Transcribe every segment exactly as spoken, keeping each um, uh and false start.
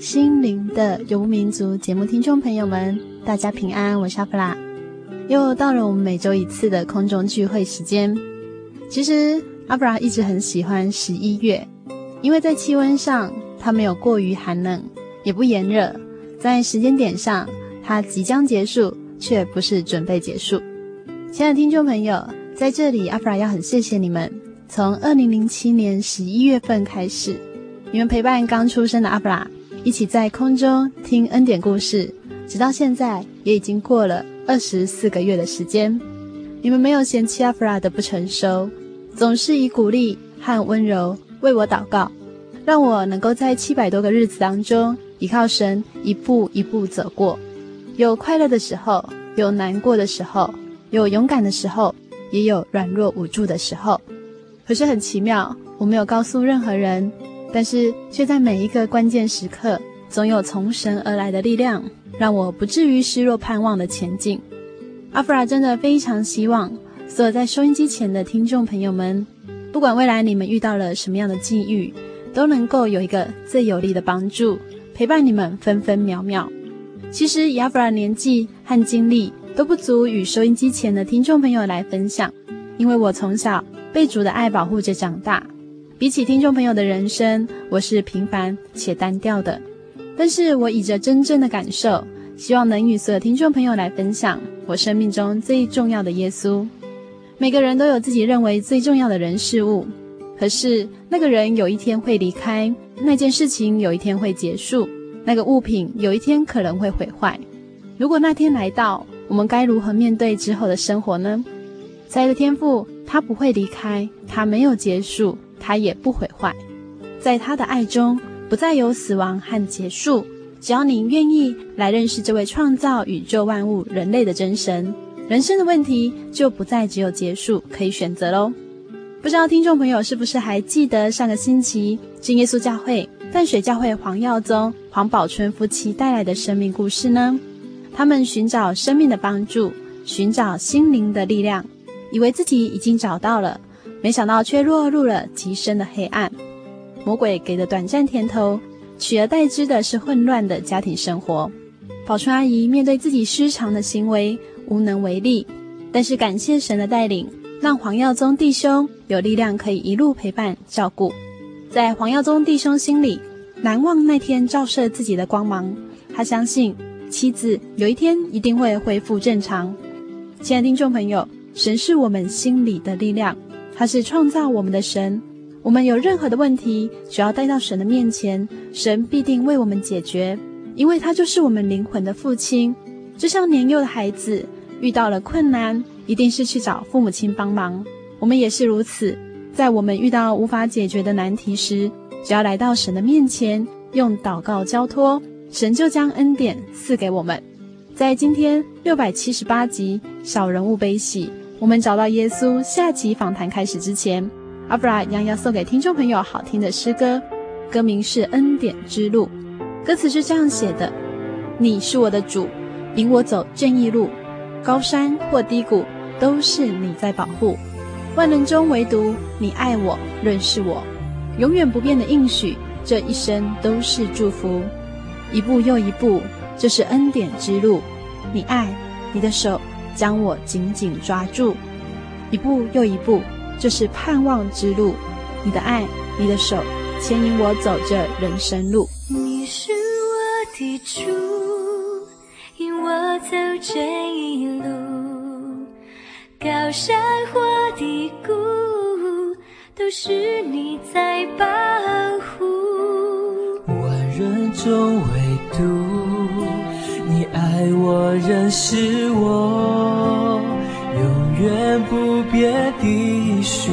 心灵的游牧民族节目听众朋友们，大家平安，我是阿弗拉。又到了我们每周一次的空中聚会时间。其实阿弗拉一直很喜欢十一月，因为在气温上它没有过于寒冷，也不炎热，在时间点上它即将结束，却不是准备结束。亲爱的听众朋友，在这里阿弗拉要很谢谢你们，从二零零七年十一月份开始，你们陪伴刚出生的阿弗拉，一起在空中听恩典故事，直到现在也已经过了二十四个月的时间。你们没有嫌弃阿弗拉的不成熟，总是以鼓励和温柔为我祷告，让我能够在七百多个日子当中，依靠神一步一步走过。有快乐的时候，有难过的时候，有勇敢的时候，也有软弱无助的时候。可是很奇妙，我没有告诉任何人，但是却在每一个关键时刻，总有从神而来的力量，让我不至于失落盼望的前进。阿弗拉真的非常希望所有在收音机前的听众朋友们，不管未来你们遇到了什么样的际遇，都能够有一个最有力的帮助，陪伴你们分分秒秒。其实以阿弗拉年纪和经历都不足与收音机前的听众朋友来分享，因为我从小被主的爱保护着长大。比起听众朋友的人生，我是平凡且单调的，但是我以着真正的感受，希望能与所有听众朋友来分享我生命中最重要的耶稣。每个人都有自己认为最重要的人事物，可是那个人有一天会离开，那件事情有一天会结束，那个物品有一天可能会毁坏。如果那天来到，我们该如何面对之后的生活呢？慈爱的天父，他不会离开，他没有结束，他也不毁坏。在他的爱中不再有死亡和结束，只要你愿意来认识这位创造宇宙万物人类的真神，人生的问题就不再只有结束可以选择咯。不知道听众朋友是不是还记得上个星期真耶稣教会淡水教会黄耀宗黄宝春夫妻带来的生命故事呢？他们寻找生命的帮助，寻找心灵的力量，以为自己已经找到了，没想到却落入了极深的黑暗。魔鬼给的短暂甜头，取而代之的是混乱的家庭生活。宝春阿姨面对自己失常的行为无能为力，但是感谢神的带领，让黄耀宗弟兄有力量可以一路陪伴照顾。在黄耀宗弟兄心里，难忘那天照射自己的光芒，他相信妻子有一天一定会恢复正常。亲爱的听众朋友，神是我们心里的力量，他是创造我们的神，我们有任何的问题，只要带到神的面前，神必定为我们解决，因为他就是我们灵魂的父亲。就像年幼的孩子遇到了困难，一定是去找父母亲帮忙，我们也是如此，在我们遇到无法解决的难题时，只要来到神的面前，用祷告交托，神就将恩典赐给我们。在今天六百七十八集小人物悲喜，我们找到耶稣下集访谈开始之前，阿弗拉一样要送给听众朋友好听的诗歌，歌名是《恩典之路》。歌词是这样写的：你是我的主，引我走正义路，高山或低谷，都是你在保护。万人中唯独你爱我，认识我，永远不变的应许，这一生都是祝福。一步又一步，这是恩典之路。你爱，你的手将我紧紧抓住。一步又一步，这是盼望之路。你的爱，你的手牵引我走着人生路。你是我的主，引我走这一路，高山或低谷，都是你在保护。万人中唯独你爱我，认识我，永远不变的应许，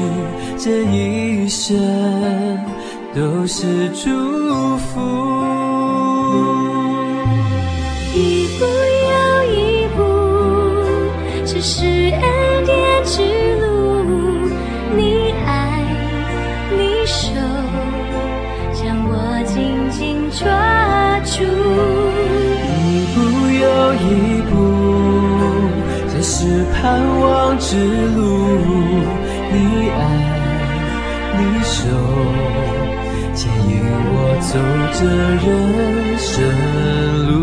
这一生都是祝福。一步又一步，这是恩典之路。你爱，你手将我紧紧抓住。一步又一步，这是盼望之路。你爱，你手牵引我走着人生路。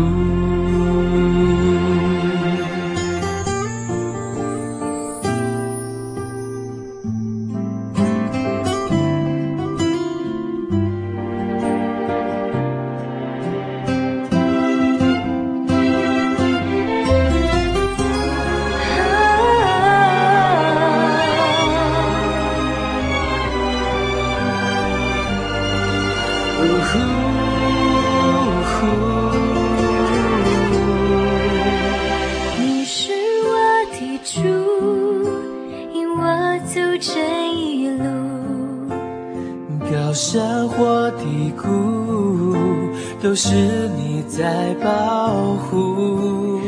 都是你在保护，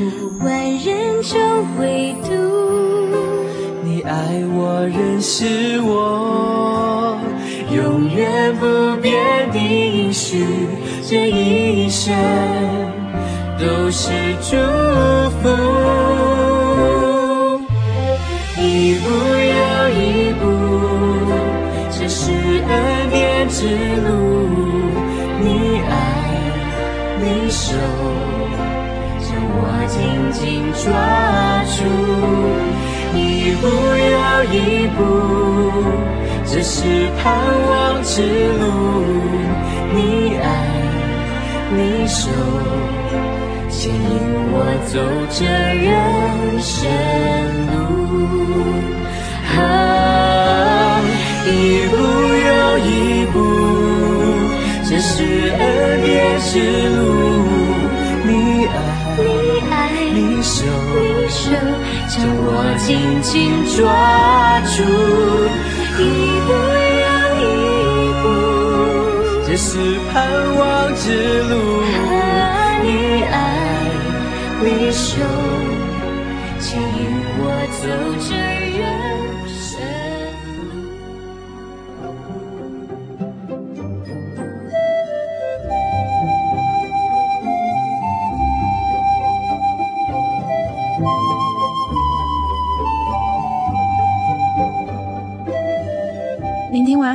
万人中唯独你爱我，认识我，永远不变的应许，这一生都是祝福。一步又一步，这是恩典之路。你爱，你手将我紧紧抓住。一步又一步，这是盼望之路。你爱，你手牵引我走着人生路。啊，一步又一步，这是恩典之路。你手将我紧紧抓住，一步又一步，这是盼望之路。你爱，你手牵引我走着人生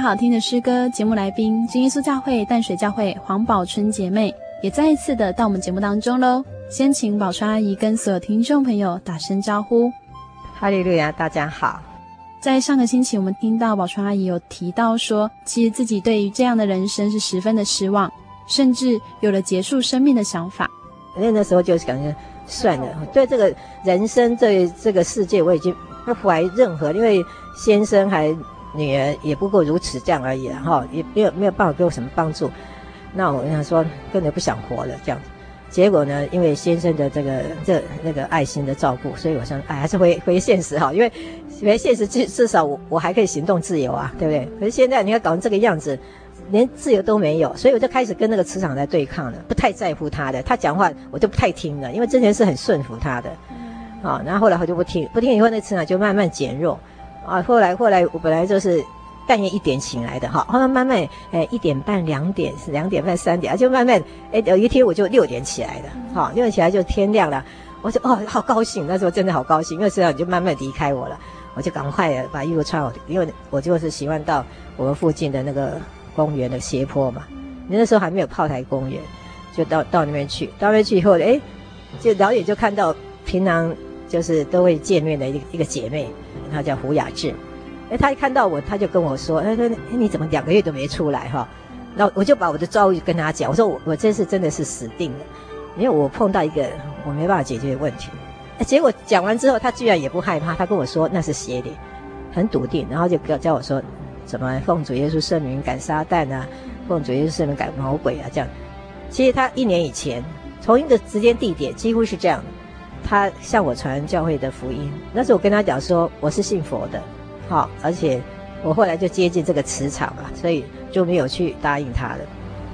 好听的诗歌。节目来宾金耶稣教会淡水教会黄宝春姐妹也再一次的到我们节目当中咯。先请宝春阿姨跟所有听众朋友打声招呼。哈利路亚，大家好。在上个星期我们听到宝春阿姨有提到说，其实自己对于这样的人生是十分的失望，甚至有了结束生命的想法。那时候就是感觉算了，对这个人生，对这个世界我已经不怀任何，因为先生还女儿也不过如此这样而已了哈，也没有没有办法给我什么帮助。那我想说根本不想活了这样子。结果呢，因为先生的这个这那个爱心的照顾，所以我想哎还是回回现实哈，因为回现实至至少我我还可以行动自由啊，对不对？可是现在你看搞成这个样子，连自由都没有，所以我就开始跟那个磁场来对抗了，不太在乎他的，他讲话我就不太听了，因为之前是很顺服他的，好、哦，然后后来我就不听，不听以后那磁场就慢慢减弱。啊，后来后来我本来就是半夜一点醒来的哈，后来慢慢诶一点半、两点、两点半、三点，就慢慢诶有一天我就六点起来了，哈、嗯，六点起来就天亮了，我就哦好高兴，那时候真的好高兴，因为知道你就慢慢离开我了，我就赶快把衣服穿好，因为我就是喜欢到我们附近的那个公园的斜坡嘛，你那时候还没有炮台公园，就到到那边去，到那边去以后诶就老远就看到平常就是都会见面的一个一个姐妹，她叫胡雅志。哎，她一看到我，她就跟我说：“哎，你怎么两个月都没出来哈？”然后我就把我的遭遇跟她讲，我说我我这次真的是死定了，因为我碰到一个我没办法解决的问题。哎，结果讲完之后，她居然也不害怕，她跟我说那是邪灵，很笃定，然后就叫我说怎么奉主耶稣圣名赶撒旦啊，奉主耶稣圣名赶魔鬼啊这样。其实她一年以前，同一个时间地点，几乎是这样的。他向我传教会的福音，那时候我跟他讲说我是信佛的，好、哦，而且我后来就接近这个磁场嘛，所以就没有去答应他了。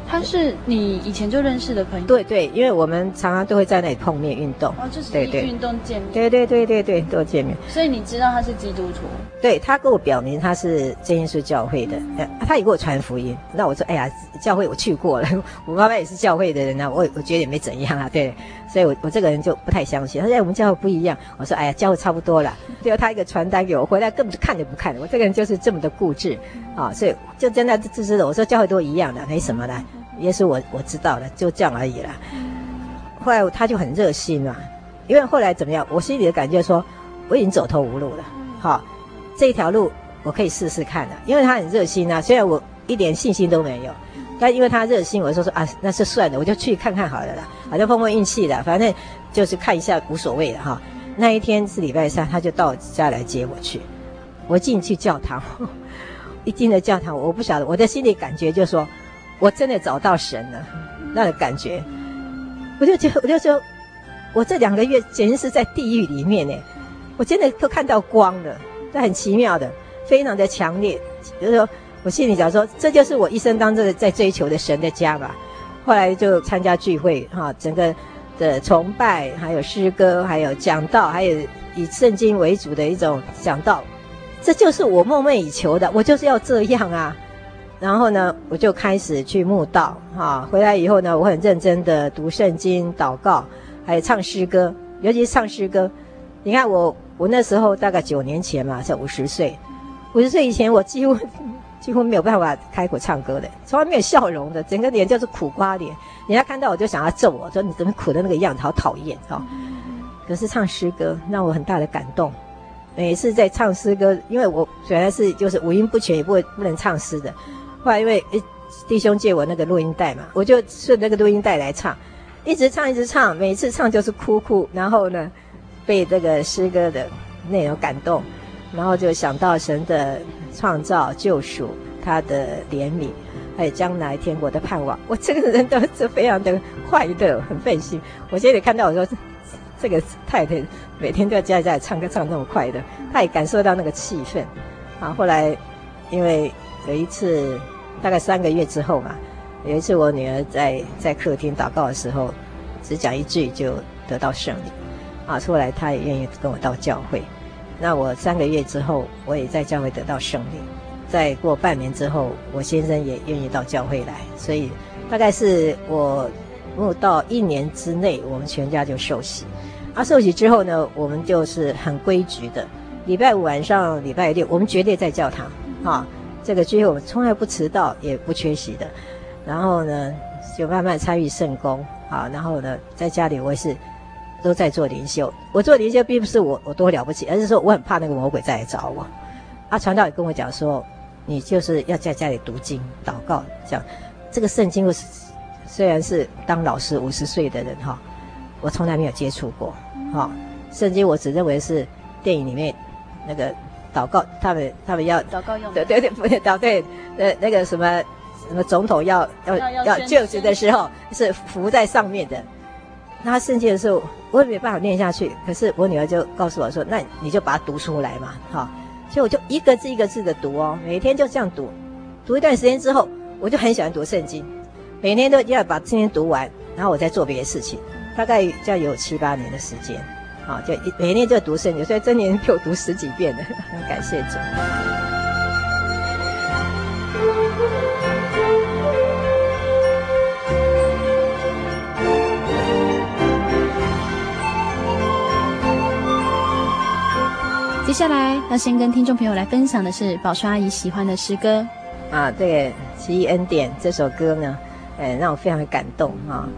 他是你以前就认识的朋友？对对，因为我们常常都会在那里碰面运动。哦，就是对对运动见面。对对对对对，都见面。所以你知道他是基督徒？对，他跟我表明他是真耶稣教会的、嗯啊，他也给我传福音。那我说，哎呀，教会我去过了，我妈妈也是教会的人啊，我我觉得也没怎样啊，对。所以我我这个人就不太相信。他说、哎、我们教会不一样。我说，哎呀，教会差不多了。最后他一个传单给我，回来根本就看都不看的。我这个人就是这么的固执啊，所以就真的自私的。我说教会都一样的，没什么的。也是我我知道了，就这样而已啦。后来他就很热心嘛，因为后来怎么样，我心里的感觉说我已经走投无路了，好、哦，这条路我可以试试看了。因为他很热心啊，虽然我一点信心都没有，但因为他热心，我就说啊，那就算了，我就去看看好了啦，反正碰碰运气啦，反正就是看一下无所谓了哈、哦。那一天是礼拜三，他就到家来接我去，我进去教堂，一进了教堂，我不晓得我的心里感觉就说。我真的找到神了，那个感觉，我就觉得，我就说，我这两个月简直是在地狱里面呢，我真的都看到光了，这很奇妙的，非常的强烈。就是说我心里想说，这就是我一生当中在追求的神的家吧。后来就参加聚会哈，整个的崇拜，还有诗歌，还有讲道，还有以圣经为主的一种讲道，这就是我梦寐以求的，我就是要这样啊。然后呢，我就开始去慕道啊。回来以后呢，我很认真的读圣经、祷告，还有唱诗歌，尤其是唱诗歌。你看我，我那时候大概九年前嘛，才五十岁。五十岁以前，我几乎几乎没有办法开口唱歌的，从来没有笑容的，整个脸就是苦瓜脸。人家看到我就想要揍我，说你怎么苦的那个样子，好讨厌啊、哦！可是唱诗歌让我很大的感动。每次在唱诗歌，因为我本来是就是五音不全，也不会不能唱诗的。后来因为弟兄借我那个录音带嘛，我就顺那个录音带来唱，一直唱一直唱，每次唱就是哭哭，然后呢被这个诗歌的内容感动，然后就想到神的创造救赎，他的怜悯，还有将来天国的盼望。我这个人都是非常的快乐，很奋心。我现在看到我说这个太太每天都在家里在唱歌，唱那么快乐，他也感受到那个气氛啊。后来因为有一次。大概三个月之后嘛，有一次我女儿在在客厅祷告的时候，只讲一句就得到圣灵，啊，后来她也愿意跟我到教会。那我三个月之后，我也在教会得到圣灵。再过半年之后，我先生也愿意到教会来，所以大概是我没有到一年之内，我们全家就受洗。啊，受洗之后呢，我们就是很规矩的，礼拜五晚上、礼拜六，我们绝对在教堂，啊。这个聚会我们从来不迟到，也不缺席的。然后呢，就慢慢参与圣工啊。然后呢，在家里我也是都在做灵修。我做灵修并不是我我多了不起，而是说我很怕那个魔鬼再来找我。啊，传道也跟我讲说，你就是要在家里读经、祷告，讲这个圣经。我虽然是当老师五十岁的人哈、哦，我从来没有接触过哈、哦。圣经我只认为是电影里面那个。祷告，他们他们要祷告用的，对对不对？祷对，呃，那个什么什么总统要要要就职的时候是浮在上面的。那他圣经的时候，我也没办法念下去。可是我女儿就告诉我说：“那你就把它读出来嘛，哈、哦。”所以我就一个字一个字的读哦，每天就这样读。读一段时间之后，我就很喜欢读圣经，每天都要把圣经读完，然后我再做别的事情。大概这样有七八年的时间。好，就每年就读圣经，所以真年就读十几遍了，很感谢主。接下来要先跟听众朋友来分享的是宝树阿姨喜欢的诗歌啊，这个《奇异恩典》这首歌呢，哎，让我非常的感动啊。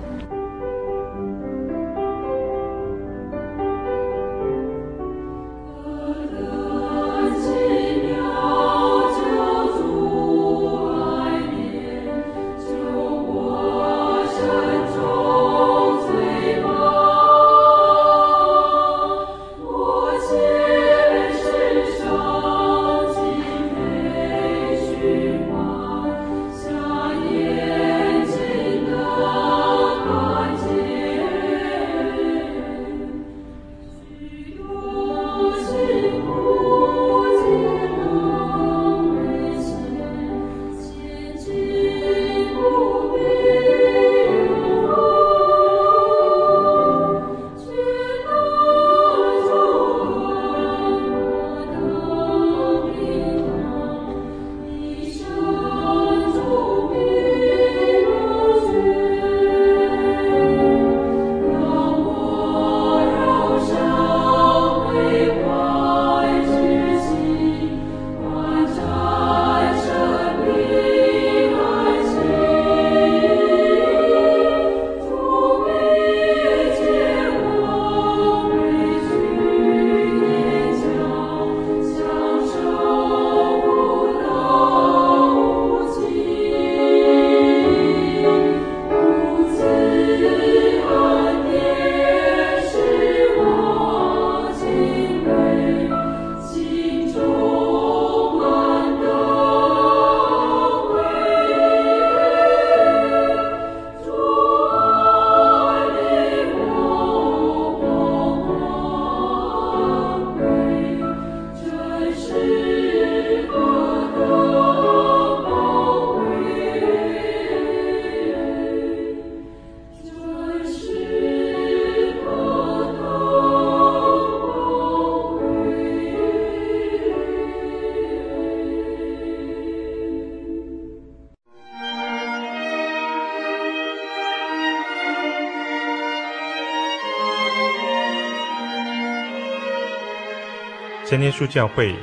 真耶稣教会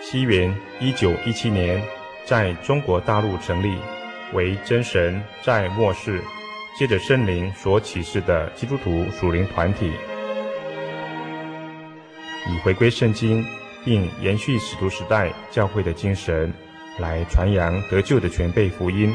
西元一九一七年在中国大陆成立，为真神在末世借着圣灵所启示的基督徒属灵团体，以回归圣经并延续使徒时代教会的精神，来传扬得救的全备福音。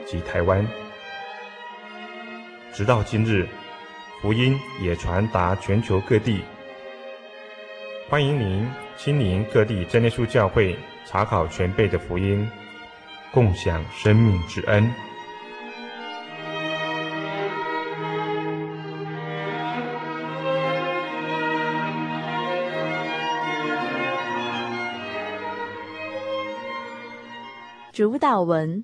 及台湾，直到今日，福音也传达全球各地。欢迎您亲临各地真耶稣教会，查考全备的福音，共享生命之恩。主祷文：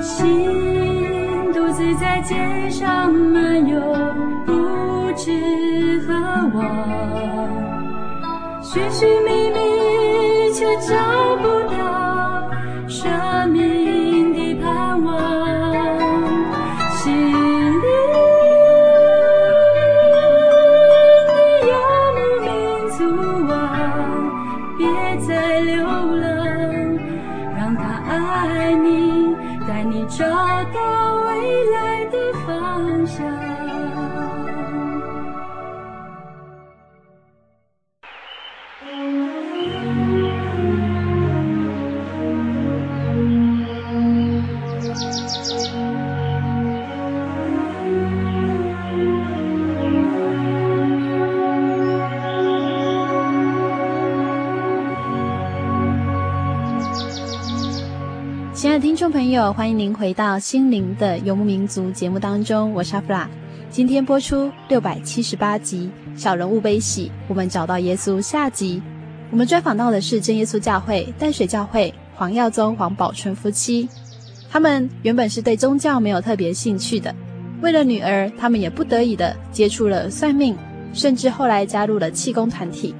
心独自在街上漫游，不知何往，寻寻觅觅却找不到生命的盼望，心里爱你，带你找到未来的方向。亲爱的听众朋友，欢迎您回到心灵的游牧民族节目当中，我是阿弗拉。今天播出六百七十八集小人物悲喜，我们找到耶稣下集。我们专访到的是真耶稣教会淡水教会黄耀宗黄宝春夫妻，他们原本是对宗教没有特别兴趣的，为了女儿他们也不得已的接触了算命，甚至后来加入了气功团体。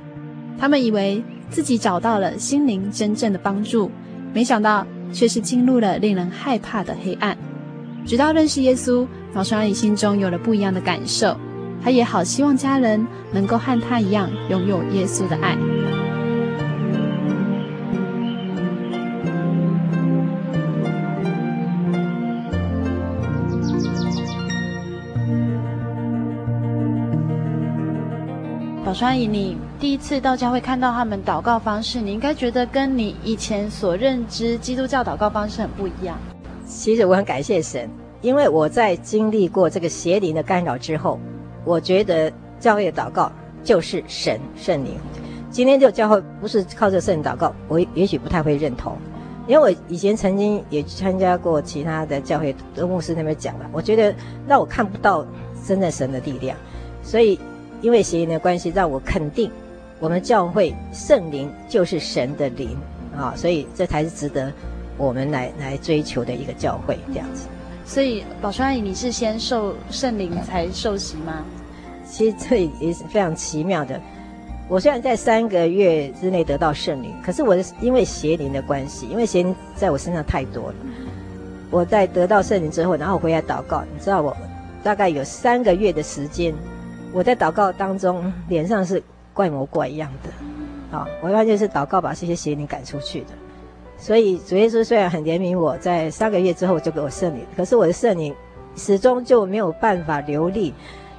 他们以为自己找到了心灵真正的帮助，没想到却是进入了令人害怕的黑暗。直到认识耶稣，老双阿姨心中有了不一样的感受，她也好希望家人能够和她一样拥有耶稣的爱。老双阿姨，你第一次到教会看到他们祷告方式，你应该觉得跟你以前所认知基督教祷告方式很不一样。其实我很感谢神，因为我在经历过这个邪灵的干扰之后，我觉得教会的祷告就是神圣灵。今天这个教会不是靠着圣灵祷告，我也许不太会认同，因为我以前曾经也参加过其他的教会，跟牧师那边讲了，我觉得让我看不到真正神的力量。所以因为邪灵的关系，让我肯定我们教会圣灵就是神的灵啊，所以这才是值得我们来来追求的一个教会这样子。所以宝川阿姨，你是先受圣灵才受洗吗？其实这也是非常奇妙的。我虽然在三个月之内得到圣灵，可是我因为邪灵的关系，因为邪灵在我身上太多了，我在得到圣灵之后，然后回来祷告，你知道我大概有三个月的时间，我在祷告当中脸上是怪模怪一样的，啊，我完全是祷告把这些邪灵赶出去的。所以主耶稣虽然很怜悯我，在三个月之后就给我圣灵，可是我的圣灵始终就没有办法流利。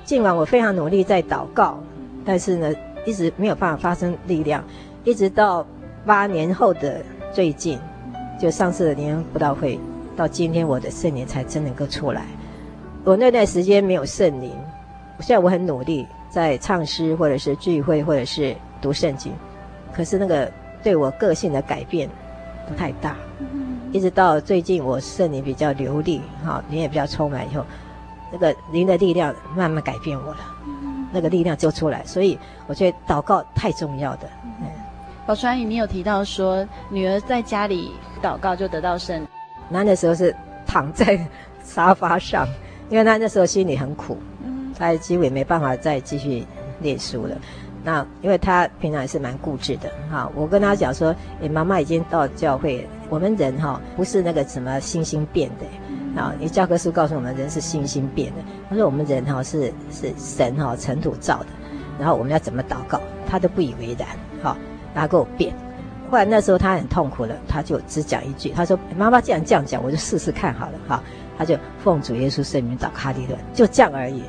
尽管我非常努力在祷告，但是呢，一直没有办法发生力量。一直到八年后的最近，就上次的联合布道会，到今天我的圣灵才真能够出来。我那段时间没有圣灵，虽然我很努力。在唱诗或者是聚会或者是读圣经，可是那个对我个性的改变不太大，一直到最近我圣灵比较流利，好灵也比较充满以后，那个灵的力量慢慢改变我了，那个力量就出来。所以我觉得祷告太重要的。宝川阿姨，你有提到说女儿在家里祷告就得到圣灵，那那时候是躺在沙发上，因为她那时候心里很苦，他几乎也没办法再继续念书了。那因为他平常也是蛮固执的哈，我跟他讲说，诶，妈妈已经到教会，我们人哈不是那个什么星星变的啊，你教科书告诉我们人是星星变的，他说我们人哈是是神哈尘土造的，然后我们要怎么祷告，他都不以为然哈，拿给我变。后来那时候他很痛苦了，他就只讲一句，他说妈妈既然这样讲，我就试试看好了哈，他就奉主耶稣圣名祷哈利路亚，就这样而已。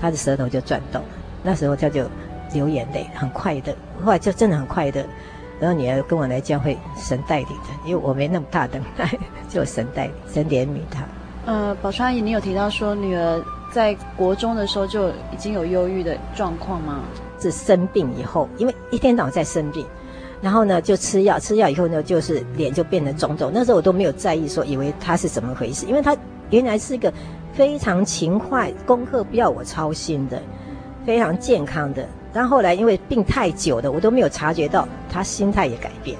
他的舌头就转动，那时候他就流眼泪，很快的，后来就真的很快的。然后女儿跟我来教会，神带领的，因为我没那么大能耐，就神带领，神怜悯他。呃，宝川阿姨，你有提到说女儿在国中的时候就已经有忧郁的状况吗？是生病以后，因为一天到晚在生病，然后呢就吃药，吃药以后呢就是脸就变得肿肿。那时候我都没有在意说，以为她是怎么回事，因为她原来是一个非常勤快，功课不要我操心的，非常健康的。但后来因为病太久了，我都没有察觉到他心态也改变，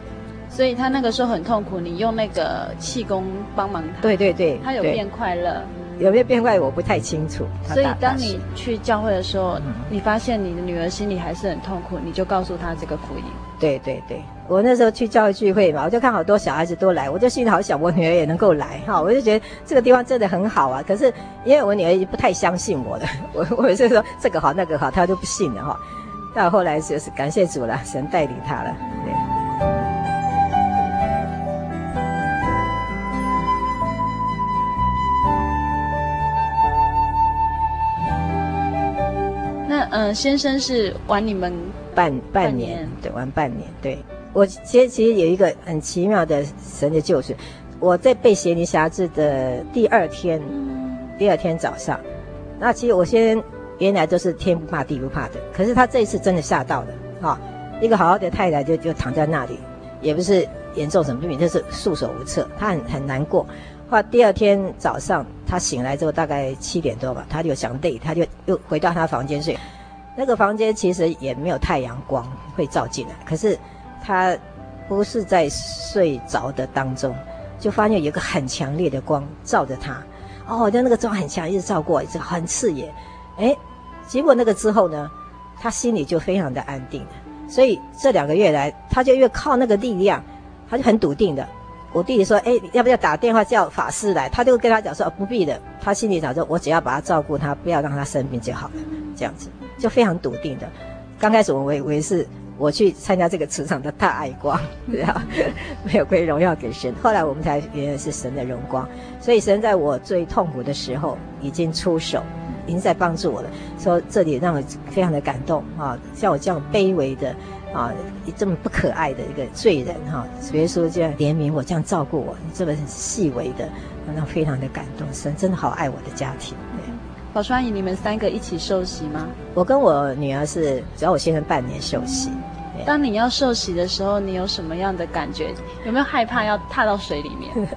所以他那个时候很痛苦。你用那个气功帮忙他？对对对，他有变快乐，有没有变快我不太清楚。所以当你去教会的时候，嗯，你发现你的女儿心里还是很痛苦，你就告诉她这个福音。对对对，我那时候去教会聚会嘛，我就看好多小孩子都来，我就心里好想我女儿也能够来哈，我就觉得这个地方真的很好啊。可是因为我女儿不太相信我的，我我就说这个好那个好，她都不信了哈。到后来就是感谢主了，神带领她了。对。呃，先生是玩你们半半年，对，玩半年。对，我其实其实有一个很奇妙的神的救赎。我在背《邪灵侠志》的第二天，嗯、第二天早上，那其实我先原来都是天不怕地不怕的，可是他这一次真的吓到了啊！一个好好的太太就就躺在那里，也不是严重什么病，就是束手无策，他很很难过。后来第二天早上他醒来之后，大概七点多吧，他就想累，他就又回到他房间睡。那个房间其实也没有太阳光会照进来，可是他不是在睡着的当中，就发现有一个很强烈的光照着他。哦，那那个光很强，一直照过，一直很刺眼。哎，结果那个之后呢，他心里就非常的安定了。所以这两个月来，他就越靠那个力量，他就很笃定的。我弟弟说：“哎，要不要打电话叫法师来？”他就跟他讲说：“哦，不必的。”他心里想说：“我只要把他照顾他，不要让他生病就好了。”这样子就非常笃定的。刚开始我以为是我去参加这个磁场的大爱光，对吧？没有归荣耀给神。后来我们才原来是神的荣光。所以神在我最痛苦的时候已经出手，已经在帮助我了。说这里让我非常的感动啊！像我这样卑微的。啊，这么不可爱的一个罪人哈，主耶稣这样怜悯我，这样照顾我，这么细微的，让我非常的感动。神真的好爱我的家庭。对，宝川阿姨，你们三个一起受洗吗？我跟我女儿是，只要我先生半年受洗。当你要受洗的时候，你有什么样的感觉？有没有害怕要踏到水里面？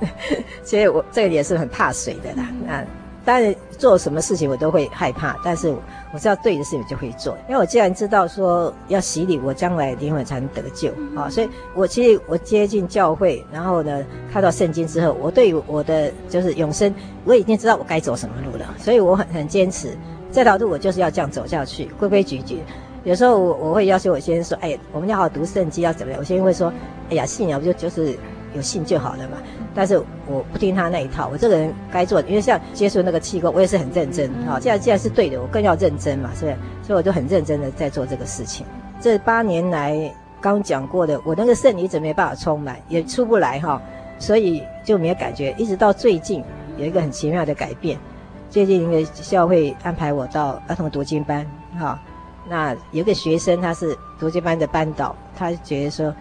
其实我这个也是很怕水的啦。那当然做什么事情我都会害怕，但是我。我知道对的事情就会做，因为我既然知道说要洗礼，我将来灵魂才能得救啊，所以我其实我接近教会，然后呢看到圣经之后，我对于我的就是永生，我已经知道我该走什么路了，所以我很很坚持这条路，我就是要这样走下去，规规矩矩。有时候我我会要求我先生说：“哎，我们要好好读圣经，要怎么样？”我先生会说：“哎呀，信仰不就就是。”有信就好了嘛，但是我不听他那一套，我这个人该做的，因为像接触那个气功，我也是很认真啊。既然既然是对的，我更要认真嘛，是不是？所以我就很认真的在做这个事情。这八年来，刚讲过的，我那个肾一直没办法充满，也出不来哈、哦，所以就没有感觉。一直到最近有一个很奇妙的改变，最近一个教会安排我到儿童读经班哈、哦，那有个学生他是读经班的班导，他觉得说，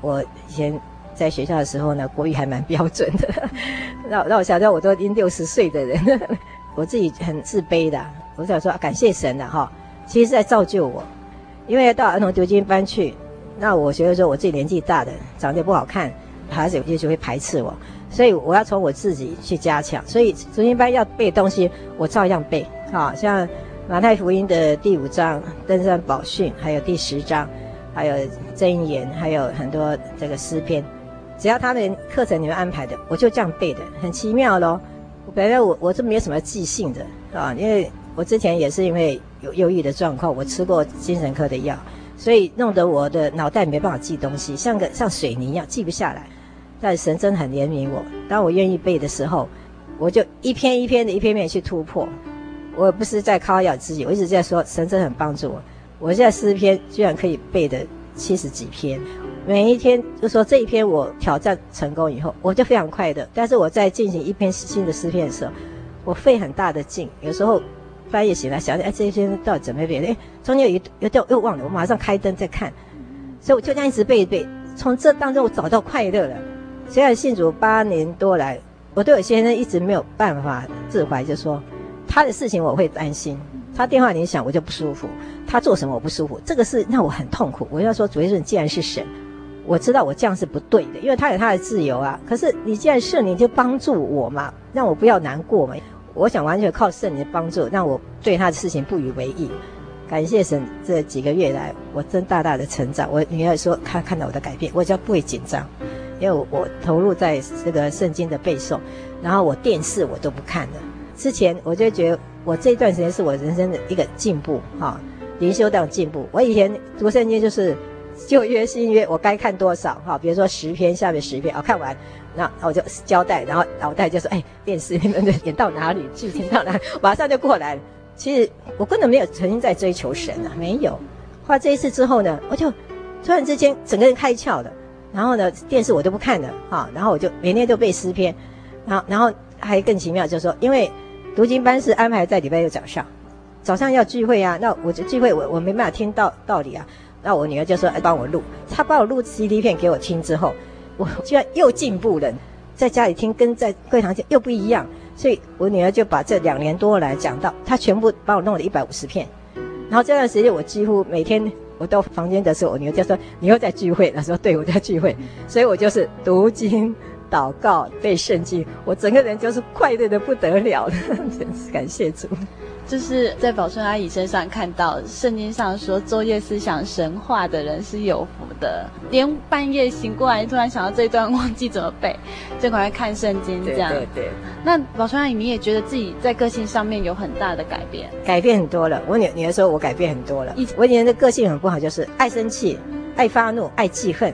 我以前。在学校的时候呢，国语还蛮标准的，让让我想到我都已经六十岁的人，我自己很自卑的。我想说、啊、感谢神了、啊、哈，其实是在造就我，因为到儿童读经班去，那我觉得说我自己年纪大的，长得不好看，孩子也许会排斥我，所以我要从我自己去加强。所以读经班要背东西，我照样背啊，像马太福音的第五章、登山宝训，还有第十章，还有箴言，还有很多这个诗篇。只要他们课程里面安排的，我就这样背的，很奇妙咯。本来我我这没有什么记性的啊，因为我之前也是因为有忧郁的状况，我吃过精神科的药，所以弄得我的脑袋没办法记东西，像个像水泥一样记不下来。但神真很怜悯我，当我愿意背的时候，我就一篇一篇的一篇篇去突破。我不是在靠咬自己，我一直在说神真很帮助我。我现在诗篇居然可以背的七十几篇。每一天就说这一篇我挑战成功以后，我就非常快乐。但是我在进行一篇新的诗篇的时候，我费很大的劲。有时候半夜醒来想，哎，这一篇到底怎么背？哎，中间有一有点又忘了，我马上开灯再看。所以我就这样一直背一背，从这当中我找到快乐了。虽然信主八年多来，我对我先生一直没有办法释怀，就说他的事情我会担心。他电话铃响我就不舒服，他做什么我不舒服，这个是让我很痛苦。我要说主耶稣，既然是神。我知道我这样是不对的，因为他有他的自由啊。可是你既然圣灵就帮助我嘛，让我不要难过嘛。我想完全靠圣灵的帮助，让我对他的事情不以为意。感谢神，这几个月来我真大大的成长。我女儿说她看到我的改变，我就不会紧张，因为 我, 我投入在这个圣经的背诵，然后我电视我都不看了。之前我就觉得我这段时间是我人生的一个进步啊，灵修到进步。我以前读圣经就是。旧约新约我该看多少哈？比如说十篇下面十篇，我、哦、看完，那我就交代，然后脑袋就说：“哎，电视演到哪里，剧情到哪里，马上就过来了。”其实我根本没有曾经在追求神啊，没有。后来这一次之后呢，我就突然之间整个人开窍了。然后呢，电视我都不看了哈、哦，然后我就每天都背诗篇，然后然后还更奇妙，就是说因为读经班是安排在礼拜六早上，早上要聚会啊，那我聚会我我没办法听到道理啊，那我女儿就说帮我录，她帮我录 C D 片给我听之后，我居然又进步了，在家里听跟在会堂听又不一样，所以我女儿就把这两年多来讲到，她全部帮我弄了一百五十片，然后这段时间我几乎每天我到房间的时候，我女儿就说你又在聚会，她说对我在聚会，所以我就是读经祷告背圣经，我整个人就是快乐的不得了，真是感谢主。就是在宝春阿姨身上看到圣经上说昼夜思想神话的人是有福的，连半夜醒过来突然想到这一段忘记怎么背，就赶快看圣经这样。对对对。那宝春阿姨你也觉得自己在个性上面有很大的改变？改变很多了，我女女儿说我改变很多了。我以前的个性很不好，就是爱生气爱发怒爱记恨，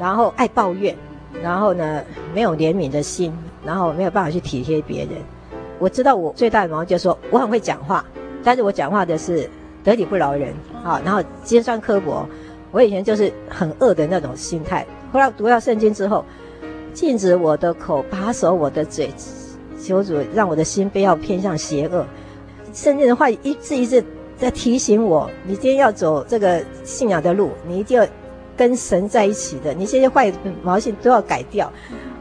然后爱抱怨，然后呢没有怜悯的心，然后没有办法去体贴别人。我知道我最大的毛病就是说我很会讲话，但是我讲话的是得理不饶人啊，然后尖酸刻薄。我以前就是很恶的那种心态，后来读到圣经之后，禁止我的口，把守我的嘴，求主让我的心不要偏向邪恶。圣经的话一字一字在提醒我，你今天要走这个信仰的路，你一定要跟神在一起的，你这些坏毛病都要改掉。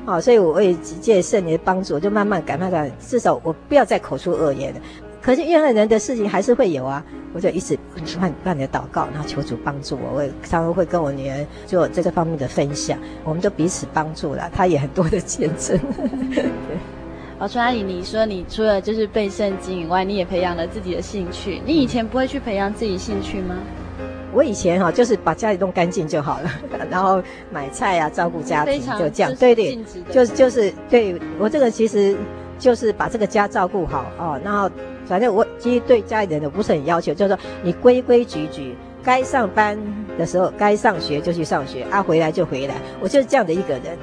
好、哦，所以我也借圣灵的帮助，就慢慢改慢改，至少我不要再口出恶言了。可是怨恨人的事情还是会有啊，我就一直不断的祷告，然后求主帮助我。我也常常会跟我女儿做这个方面的分享，我们都彼此帮助了，她也很多的见证。对，宝春阿姨，你说你除了就是背圣经以外，你也培养了自己的兴趣。你以前不会去培养自己兴趣吗？我以前哈、啊、就是把家里弄干净就好了，然后买菜啊，照顾家庭就这样。对对，就是就是对我这个其实就是把这个家照顾好哦。然后反正我其实对家里人的不是很要求，就是说你规规矩矩，该上班的时候该上学就去上学啊，回来就回来。我就是这样的一个人。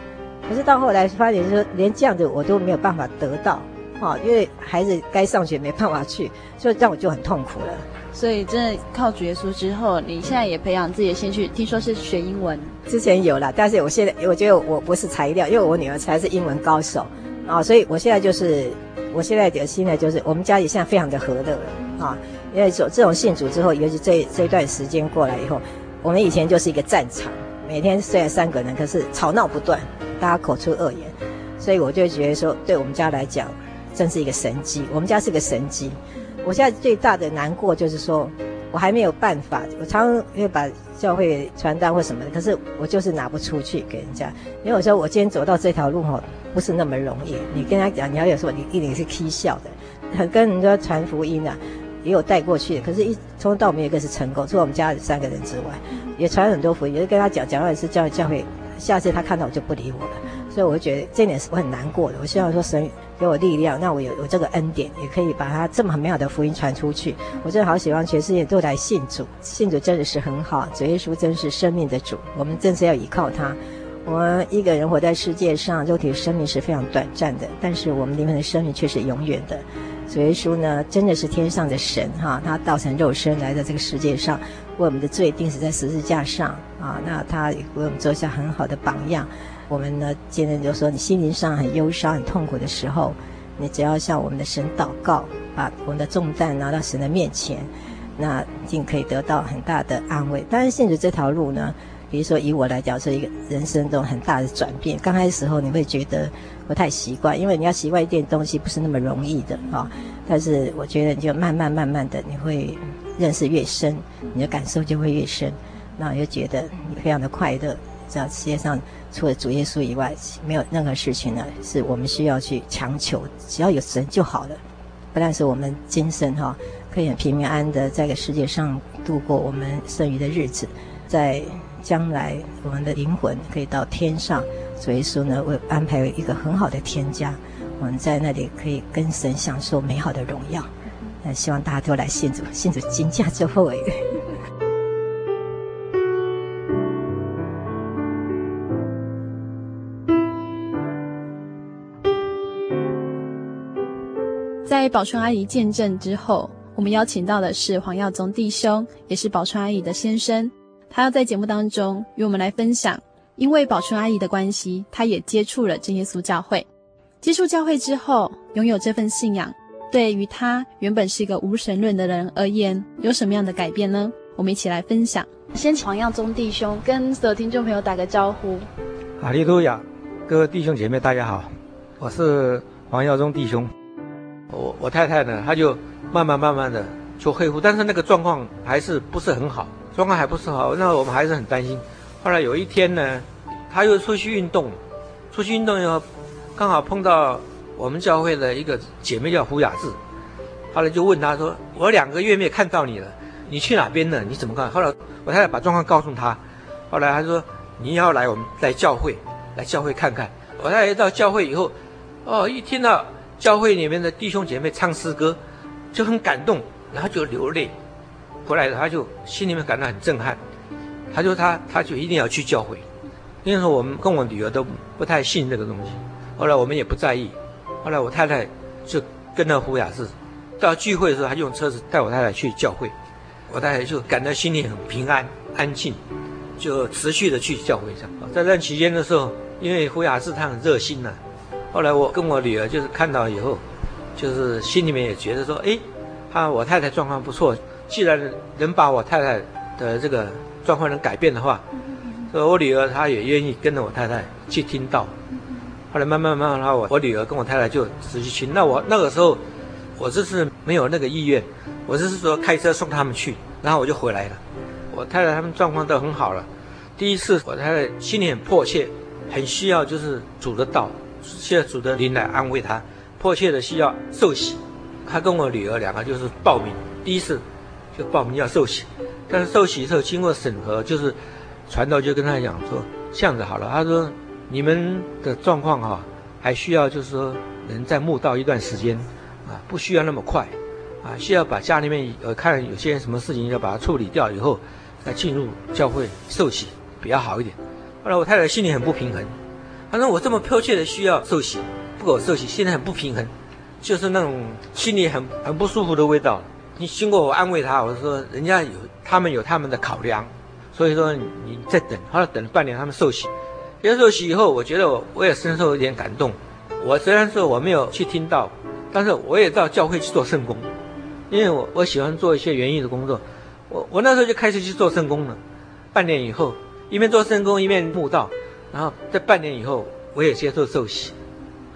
可是到后来发现说，连这样子我都没有办法得到啊、哦，因为孩子该上学没办法去，所以让我就很痛苦了。所以真的靠主耶稣之后，你现在也培养自己的兴趣，听说是学英文。之前有了，但是我现在我觉得我不是材料，因为我女儿才是英文高手啊，所以我现在就是我现在的心态就是，我们家里现在非常的和乐了啊，因为这种信主之后，尤其这这段时间过来以后，我们以前就是一个战场，每天虽然三个人，可是吵闹不断，大家口出恶言，所以我就觉得说，对我们家来讲，真是一个神机，我们家是个神机。我现在最大的难过就是说，我还没有办法，我常常会把教会传单或什么的，可是我就是拿不出去给人家。因为我说我今天走到这条路吼，不是那么容易。你跟他讲，你要有时候你一定是踢笑的，很跟人家传福音啊，也有带过去，可是一从头到尾没有一个是成功，除了我们家三个人之外，也传很多福音，也是跟他讲，讲到也是教教会，下次他看到我就不理我了。所以我觉得这点是我很难过的。我希望说神给我力量，那我有有这个恩典，也可以把它这么美好的福音传出去。我真的好喜欢全世界都来信主，信主真的是很好，主耶稣真是生命的主，我们真是要依靠他。我们一个人活在世界上，肉体的生命是非常短暂的，但是我们灵魂的生命却是永远的。主耶稣呢，真的是天上的神哈，他道成肉身来到这个世界上，为我们的罪钉死在十字架上啊，那他为我们做下很好的榜样。我们呢，今天就说，你心灵上很忧伤、很痛苦的时候，你只要向我们的神祷告，把我们的重担拿到神的面前，那一定可以得到很大的安慰。当然，信主这条路呢，比如说以我来讲，是一个人生中很大的转变。刚开始时候，你会觉得不太习惯，因为你要习惯一点东西不是那么容易的啊、哦。但是我觉得，你就慢慢慢慢的，你会认识越深，你的感受就会越深，那我就觉得你非常的快乐。在世界上，除了主耶稣以外，没有任何事情呢，是我们需要去强求。只要有神就好了。不但是我们今生哈、哦，可以很平平安安的在这个世界上度过我们剩余的日子，在将来我们的灵魂可以到天上，主耶稣呢为安排一个很好的天家，我们在那里可以跟神享受美好的荣耀。那希望大家都来信主，信主金价之后。在宝春阿姨见证之后，我们邀请到的是黄耀宗弟兄，也是宝春阿姨的先生。他要在节目当中与我们来分享，因为宝春阿姨的关系，他也接触了真耶稣教会。接触教会之后，拥有这份信仰，对于他原本是一个无神论的人而言，有什么样的改变呢？我们一起来分享。先请黄耀宗弟兄跟所有听众朋友打个招呼。哈利路亚，各位弟兄姐妹大家好，我是黄耀宗弟兄。我我太太呢，她就慢慢慢慢的就恢复，但是那个状况还是不是很好，状况还不是好，那我们还是很担心。后来有一天呢，她又出去运动，出去运动以后刚好碰到我们教会的一个姐妹叫胡雅志，后来就问她说：“我两个月没看到你了，你去哪边了？你怎么看？”后来我太太把状况告诉她，后来她说：“你要来我们来教会，来教会看看。”我太太到教会以后，哦，一听到教会里面的弟兄姐妹唱诗歌，就很感动，然后就流泪。回来他就心里面感到很震撼，他说他他就一定要去教会。那时候我们跟我女儿都不太信这个东西，后来我们也不在意。后来我太太就跟着胡雅士到聚会的时候，他就用车子带我太太去教会，我太太就感到心里很平安安静，就持续的去教会上。在这段期间的时候，因为胡雅士他很热心啊，后来我跟我女儿就是看到以后，就是心里面也觉得说，哎，她我太太状况不错，既然能把我太太的这个状况能改变的话，所以我女儿她也愿意跟着我太太去听道。后来慢慢慢慢的，我我女儿跟我太太就持续去。那我那个时候，我只是没有那个意愿，我只是说开车送他们去，然后我就回来了。我太太他们状况都很好了。第一次我太太心里很迫切，很需要就是主的道。需要主的灵来安慰他，迫切的需要受洗。他跟我女儿两个就是报名，第一次就报名要受洗，但是受洗的时候经过审核，就是传道就跟他讲说，这样子好了，他说你们的状况哈、啊，还需要就是说能在慕道一段时间啊，不需要那么快啊，需要把家里面呃看有些什么事情要把它处理掉以后，再进入教会受洗比较好一点。后来我太太心里很不平衡。他说我这么迫切的需要受洗，不给我受洗，现在很不平衡，就是那种心里很很不舒服的味道。你经过我安慰他，我说人家有他们有他们的考量，所以说 你, 你再等，后来等了半年他们受洗。接受洗以后，我觉得我我也深受一点感动。我虽然说我没有去听到，但是我也到教会去做圣工，因为我我喜欢做一些园艺的工作。我我那时候就开始去做圣工了。半年以后，一面做圣工一面慕道。然后在半年以后，我也接受受洗，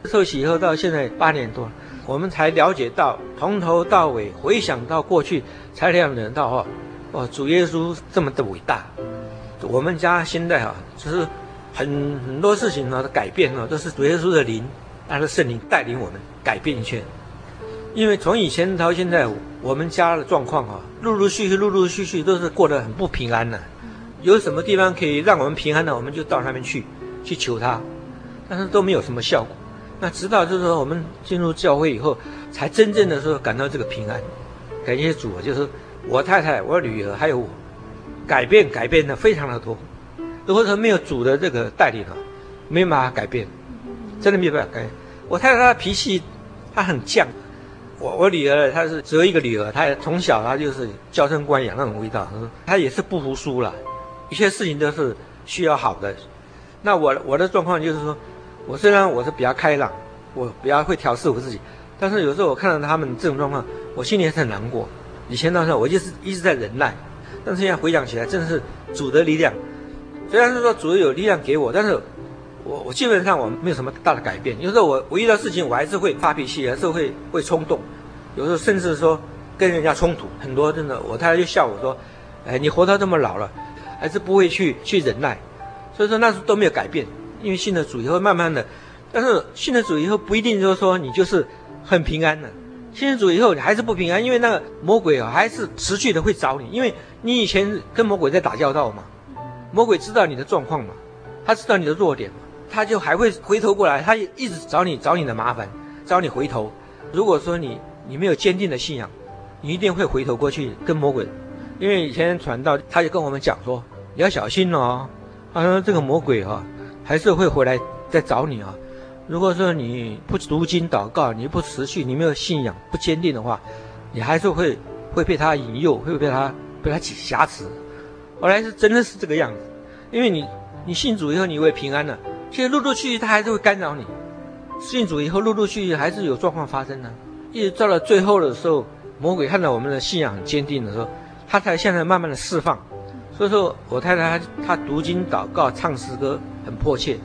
受洗以后到现在八年多了，我们才了解到从头到尾回想到过去，才了解到哦，哦主耶稣这么的伟大。我们家现在啊，就是很很多事情呢、啊、的改变呢、啊，都是主耶稣的灵，他的圣灵带领我们改变一切。因为从以前到现在，我们家的状况啊，陆陆续续、陆陆续续都是过得很不平安呢、啊。有什么地方可以让我们平安呢？我们就到那边去，去求他，但是都没有什么效果。那直到就是说我们进入教会以后，才真正的说感到这个平安。感谢主，就是我太太、我女儿还有我，改变改变的非常的多。如果说没有主的这个带领啊，没办法改变，真的没办法改变。我太太她的脾气，她很犟。我我女儿她是只有一个女儿，她从小她就是娇生惯养那种味道，她也是不服输了。一些事情都是需要好的。那我我的状况就是说，我虽然我是比较开朗，我比较会调试我自己，但是有时候我看到他们这种状况，我心里也是很难过。以前那时候我就是一直在忍耐，但是现在回想起来，真的是主的力量。虽然是说主有力量给我，但是我我基本上我没有什么大的改变。有时候我我遇到事情，我还是会发脾气，还是会会冲动，有时候甚至说跟人家冲突很多。真的，我太太就笑我说：“哎，你活到这么老了。”还是不会去去忍耐，所以说那时候都没有改变。因为信了主以后，慢慢的，但是信了主以后不一定就是说你就是很平安了、啊。信了主以后你还是不平安，因为那个魔鬼啊还是持续的会找你，因为你以前跟魔鬼在打交道嘛，魔鬼知道你的状况嘛，他知道你的弱点嘛，他就还会回头过来，他一直找你找你的麻烦，找你回头。如果说你你没有坚定的信仰，你一定会回头过去跟魔鬼。因为以前传道他就跟我们讲说。你要小心哦，他说这个魔鬼啊，还是会回来再找你啊。如果说你不读经祷告，你不持续，你没有信仰不坚定的话，你还是会会被他引诱，会被他被他挟持。后来是真的是这个样子，因为你你信主以后你会平安了、啊，其实陆陆续续他还是会干扰你。信主以后陆陆续续还是有状况发生呢、啊。一直到了最后的时候，魔鬼看到我们的信仰很坚定的时候，他才现在慢慢的释放。所以说我太太她她读经祷告唱诗歌很迫切。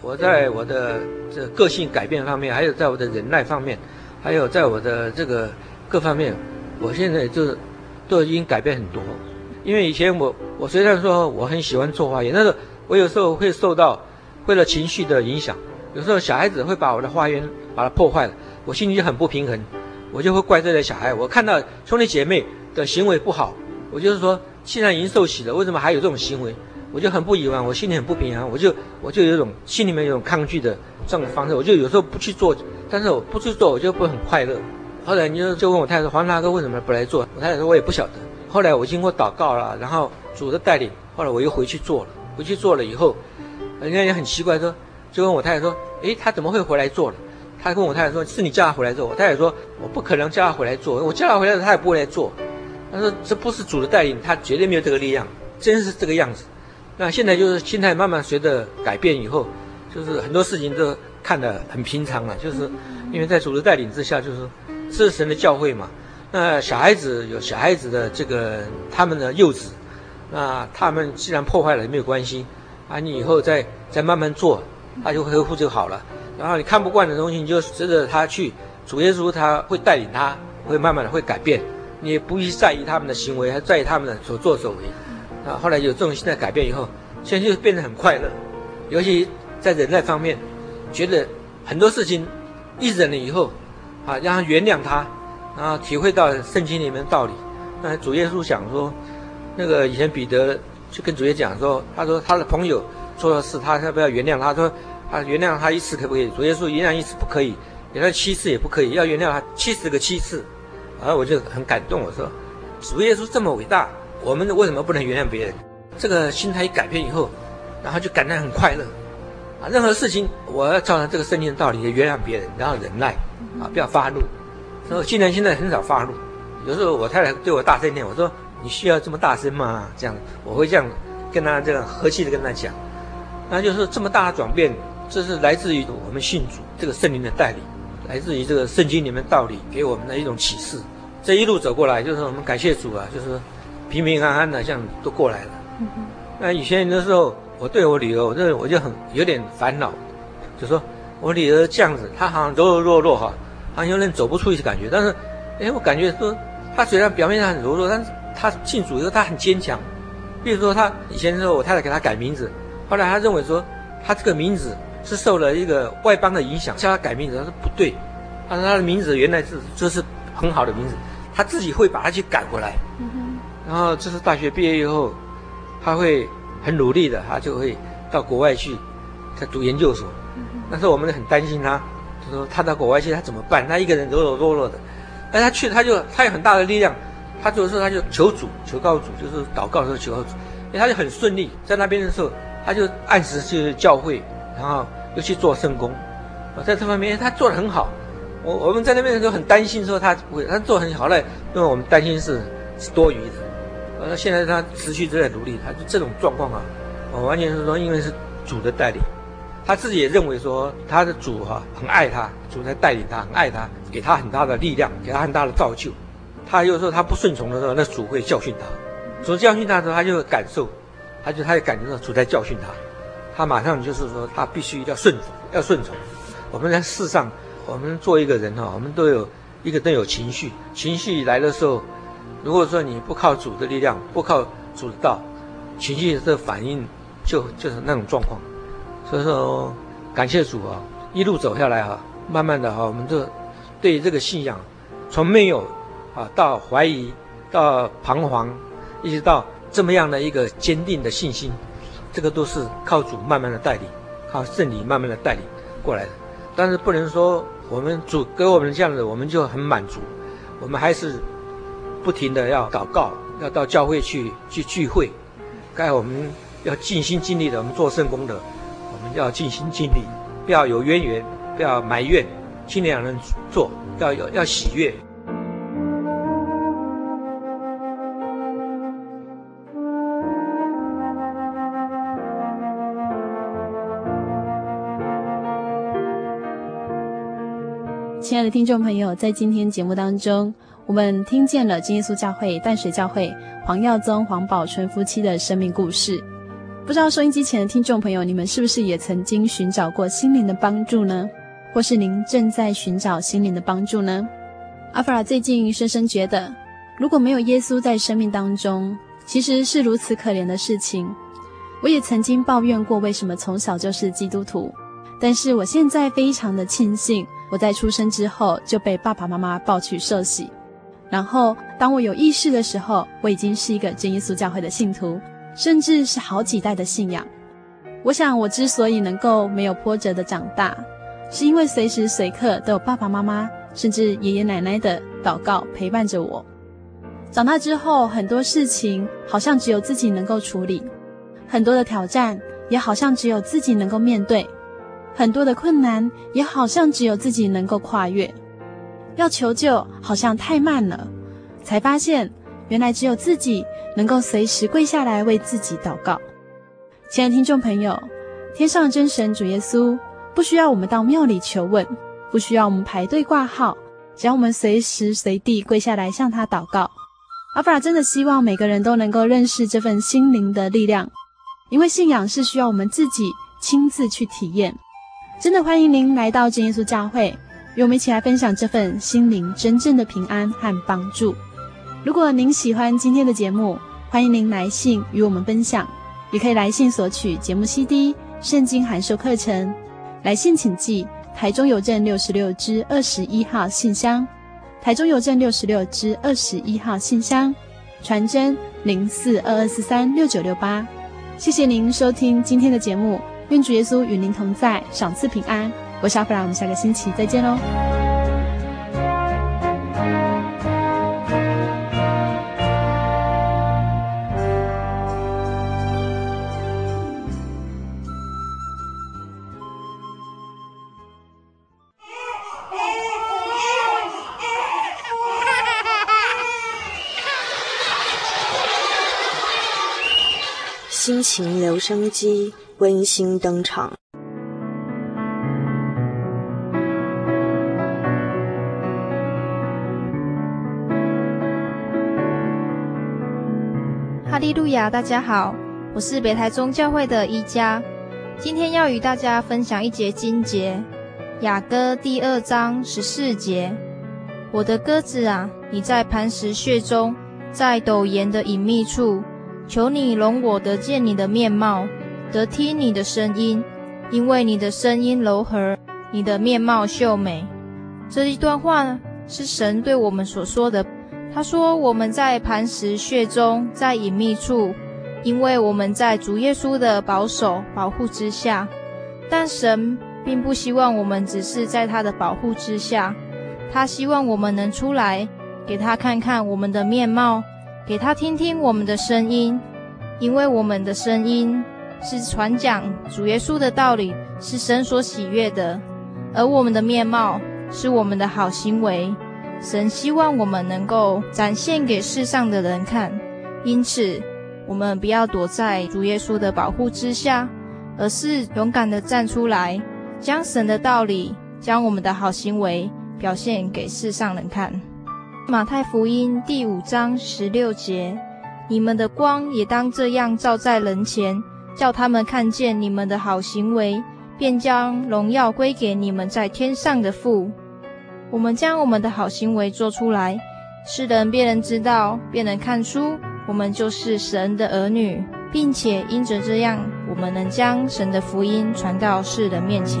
我在我的这个性改变方面，还有在我的忍耐方面，还有在我的这个各方面，我现在就是都已经改变很多。因为以前我我虽然说我很喜欢做化验，但是我有时候会受到为了情绪的影响，有时候小孩子会把我的花园把它破坏了，我心里就很不平衡，我就会怪这些小孩。我看到兄弟姐妹的行为不好，我就是说既然已经受洗了，为什么还有这种行为？我就很不以为，我心里很不平衡，我就我就有一种心里面有种抗拒的这种方式，我就有时候不去做，但是我不去做我就不很快乐。后来你就就问我太太说，黄大哥为什么不来做？我太太说我也不晓得。后来我经过祷告了，然后主的带领，后来我又回去做了，回去做了以后。人家也很奇怪说，就问我太太说，诶，他怎么会回来做了？他跟我太太说，是你叫他回来做。我太太说，我不可能叫他回来做，我叫他回来他也不会来做。他说这不是主的带领，他绝对没有这个力量，真是这个样子。那现在就是心态慢慢随着改变以后，就是很多事情都看得很平常了，就是因为在主的带领之下，就是这是神的教会嘛。那小孩子有小孩子的这个他们的幼稚，那他们既然破坏了也没有关系啊，你以后再再慢慢做，他就恢复就好了。然后你看不惯的东西，你就随着他去，主耶稣他会带领他，会慢慢的会改变。你也不必在意他们的行为，还在意他们的所作所为。啊，后来有这种心态改变以后，现在就变得很快乐。尤其在忍耐方面，觉得很多事情一忍了以后，啊，让他原谅他，然后体会到圣经里面的道理。那主耶稣想说，那个以前彼得。就跟主耶稣讲说，他说他的朋友做了事，他要不要原谅他？他说他原谅他一次可不可以？主耶稣原谅一次不可以，原谅七次也不可以，要原谅他七十个七次。然后我就很感动，我说主耶稣这么伟大，我们为什么不能原谅别人？这个心态一改变以后，然后就感到很快乐啊！任何事情我要照着这个圣经的道理原谅别人，然后忍耐啊，不要发怒。所以既然现在很少发怒，有时候我太太对我大声一点，我说。你需要这么大声吗？这样我会这样跟他这样和气的跟他讲，那就是这么大的转变，这是来自于我们信主这个圣灵的带领，来自于这个圣经里面道理给我们的一种启示。这一路走过来，就是我们感谢主啊，就是平平安安的这样都过来了。嗯、那以前的时候，我对我女儿，我这我就很有点烦恼，就说我女儿这样子，她好像柔柔弱弱哈，好像有点走不出去的感觉。但是，哎，我感觉说她虽然表面上很柔弱，但是他信主以后，他很坚强。比如说，他以前的时候，我太太给他改名字，后来他认为说，他这个名字是受了一个外邦的影响，叫他改名字，他说不对，他说他的名字原来是就是很好的名字，他自己会把它去改过来。嗯、然后这是大学毕业以后，他会很努力的，他就会到国外去，他读研究所。嗯、那时候我们很担心他，就说他到国外去他怎么办？他一个人柔柔弱弱的，但他去他就他有很大的力量。他做的时候，他就求主、求告主，就是祷告的时候求告主，因为他就很顺利。在那边的时候，他就按时去教会，然后又去做圣工。在这方面，他做得很好。我我们在那边的时候很担心，说他不会，他做得很好了，因为我们担心是是多余的。呃，现在他持续都在努力，他就这种状况啊，我完全是说，因为是主的带领，他自己也认为说他的主哈、啊、很爱他，主在带领他，很爱他，给他很大的力量，给他很大的造就。他有时候他不顺从的时候，那主会教训他。主教训他的时候，他就感受，他就他就感觉到主在教训他，他马上就是说他必须要顺服，要顺从。我们在世上，我们做一个人哈，我们都有一个都有情绪，情绪来的时候，如果说你不靠主的力量，不靠主的道，情绪的反应就就是那种状况。所以说，感谢主啊，一路走下来啊，慢慢的哈，我们就对这个信仰从没有。啊，到怀疑，到彷徨，一直到这么样的一个坚定的信心，这个都是靠主慢慢的带领，靠圣灵慢慢的带领过来的。但是不能说我们主给我们这样子，我们就很满足，我们还是不停的要祷告，要到教会去去聚会，该我们要尽心尽力的，我们做圣工的，我们要尽心尽力，不要有渊源，不要埋怨，尽量能做，要有要喜悦。亲爱的听众朋友，在今天节目当中，我们听见了真耶稣教会淡水教会黄耀宗、黄宝春夫妻的生命故事。不知道收音机前的听众朋友，你们是不是也曾经寻找过心灵的帮助呢？或是您正在寻找心灵的帮助呢？阿弗拉最近深深觉得，如果没有耶稣在生命当中，其实是如此可怜的事情。我也曾经抱怨过，为什么从小就是基督徒，但是我现在非常的庆幸，我在出生之后就被爸爸妈妈抱去受洗，然后当我有意识的时候，我已经是一个真耶稣教会的信徒，甚至是好几代的信仰。我想我之所以能够没有波折的长大，是因为随时随刻都有爸爸妈妈甚至爷爷奶奶的祷告陪伴着我。长大之后，很多事情好像只有自己能够处理，很多的挑战也好像只有自己能够面对，很多的困难也好像只有自己能够跨越，要求救好像太慢了，才发现原来只有自己能够随时跪下来为自己祷告。亲爱的听众朋友，天上的真神主耶稣不需要我们到庙里求问，不需要我们排队挂号，只要我们随时随地跪下来向他祷告。阿弗拉真的希望每个人都能够认识这份心灵的力量，因为信仰是需要我们自己亲自去体验。真的欢迎您来到真耶稣教会，与我们一起来分享这份心灵真正的平安和帮助。如果您喜欢今天的节目，欢迎您来信与我们分享，也可以来信索取节目 C D、 圣经函授课程。来信请寄台中邮政六十六之二十一号信箱，台中邮政六十六之二十一号信箱，传真零四二二四三六九六八。谢谢您收听今天的节目，愿主耶稣与您同在，赏赐平安。我是阿弗拉，我们下个星期再见咯。心情留声机温馨登场。哈利路亚，大家好，我是北台中教会的一家，今天要与大家分享一节经节，雅歌第二章十四节。我的鸽子啊，你在磐石穴中，在陡岩的隐秘处，求你容我得见你的面貌，得听你的声音，因为你的声音柔和，你的面貌秀美。这一段话是神对我们所说的，他说我们在磐石穴中，在隐秘处，因为我们在主耶稣的保守保护之下。但神并不希望我们只是在他的保护之下，他希望我们能出来给他看看我们的面貌，给他听听我们的声音，因为我们的声音是传讲主耶稣的道理，是神所喜悦的，而我们的面貌是我们的好行为，神希望我们能够展现给世上的人看。因此我们不要躲在主耶稣的保护之下，而是勇敢地站出来，将神的道理，将我们的好行为表现给世上人看。马太福音第五章十六节，你们的光也当这样照在人前，叫他们看见你们的好行为，便将荣耀归给你们在天上的父。我们将我们的好行为做出来，世人便能知道，便能看出我们就是神的儿女，并且因着这样，我们能将神的福音传到世人面前。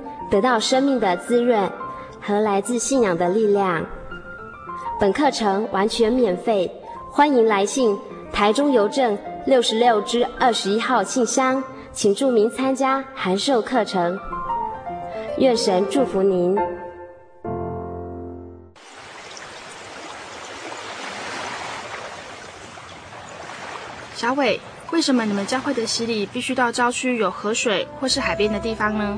得到生命的滋润和来自信仰的力量。本课程完全免费，欢迎来信台中邮政六十六至二十一号信箱，请注明参加函授课程。愿神祝福您。小伟，为什么你们教会的洗礼必须到郊区有河水或是海边的地方呢？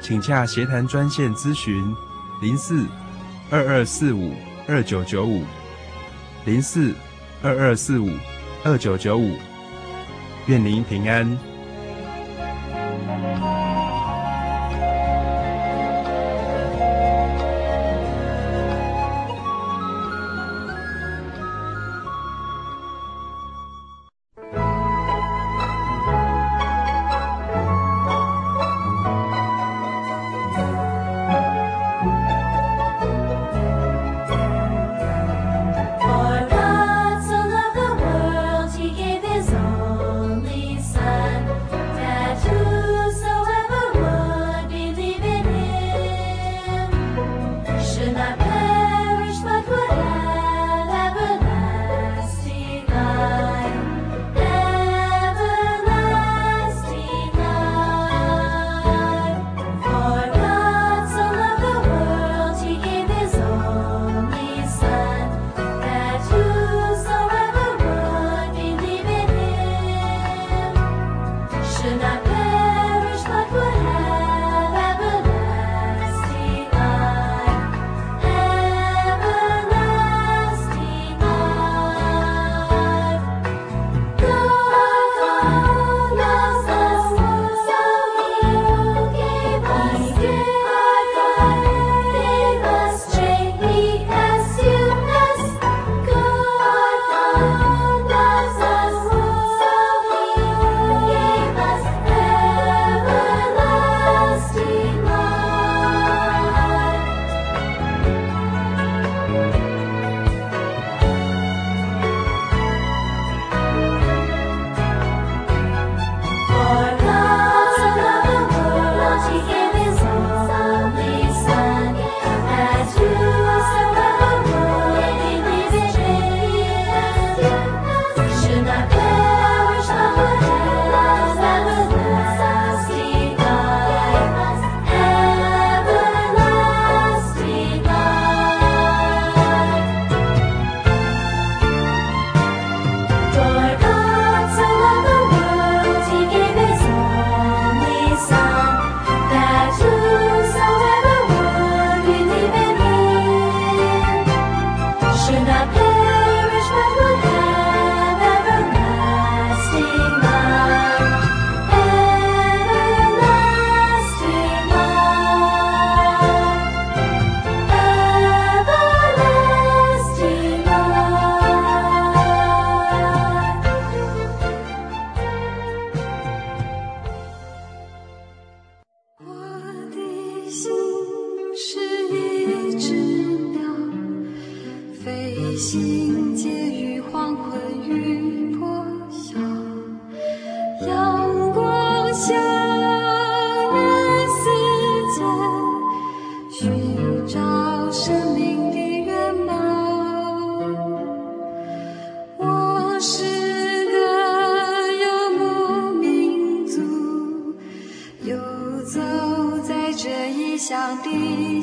请洽协谈专线咨询零四二二四五二九九五零四二二四五二九九五。愿您平安。想的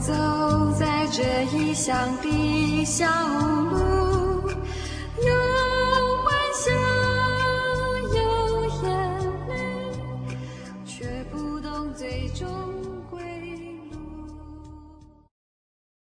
走在这异乡的小路。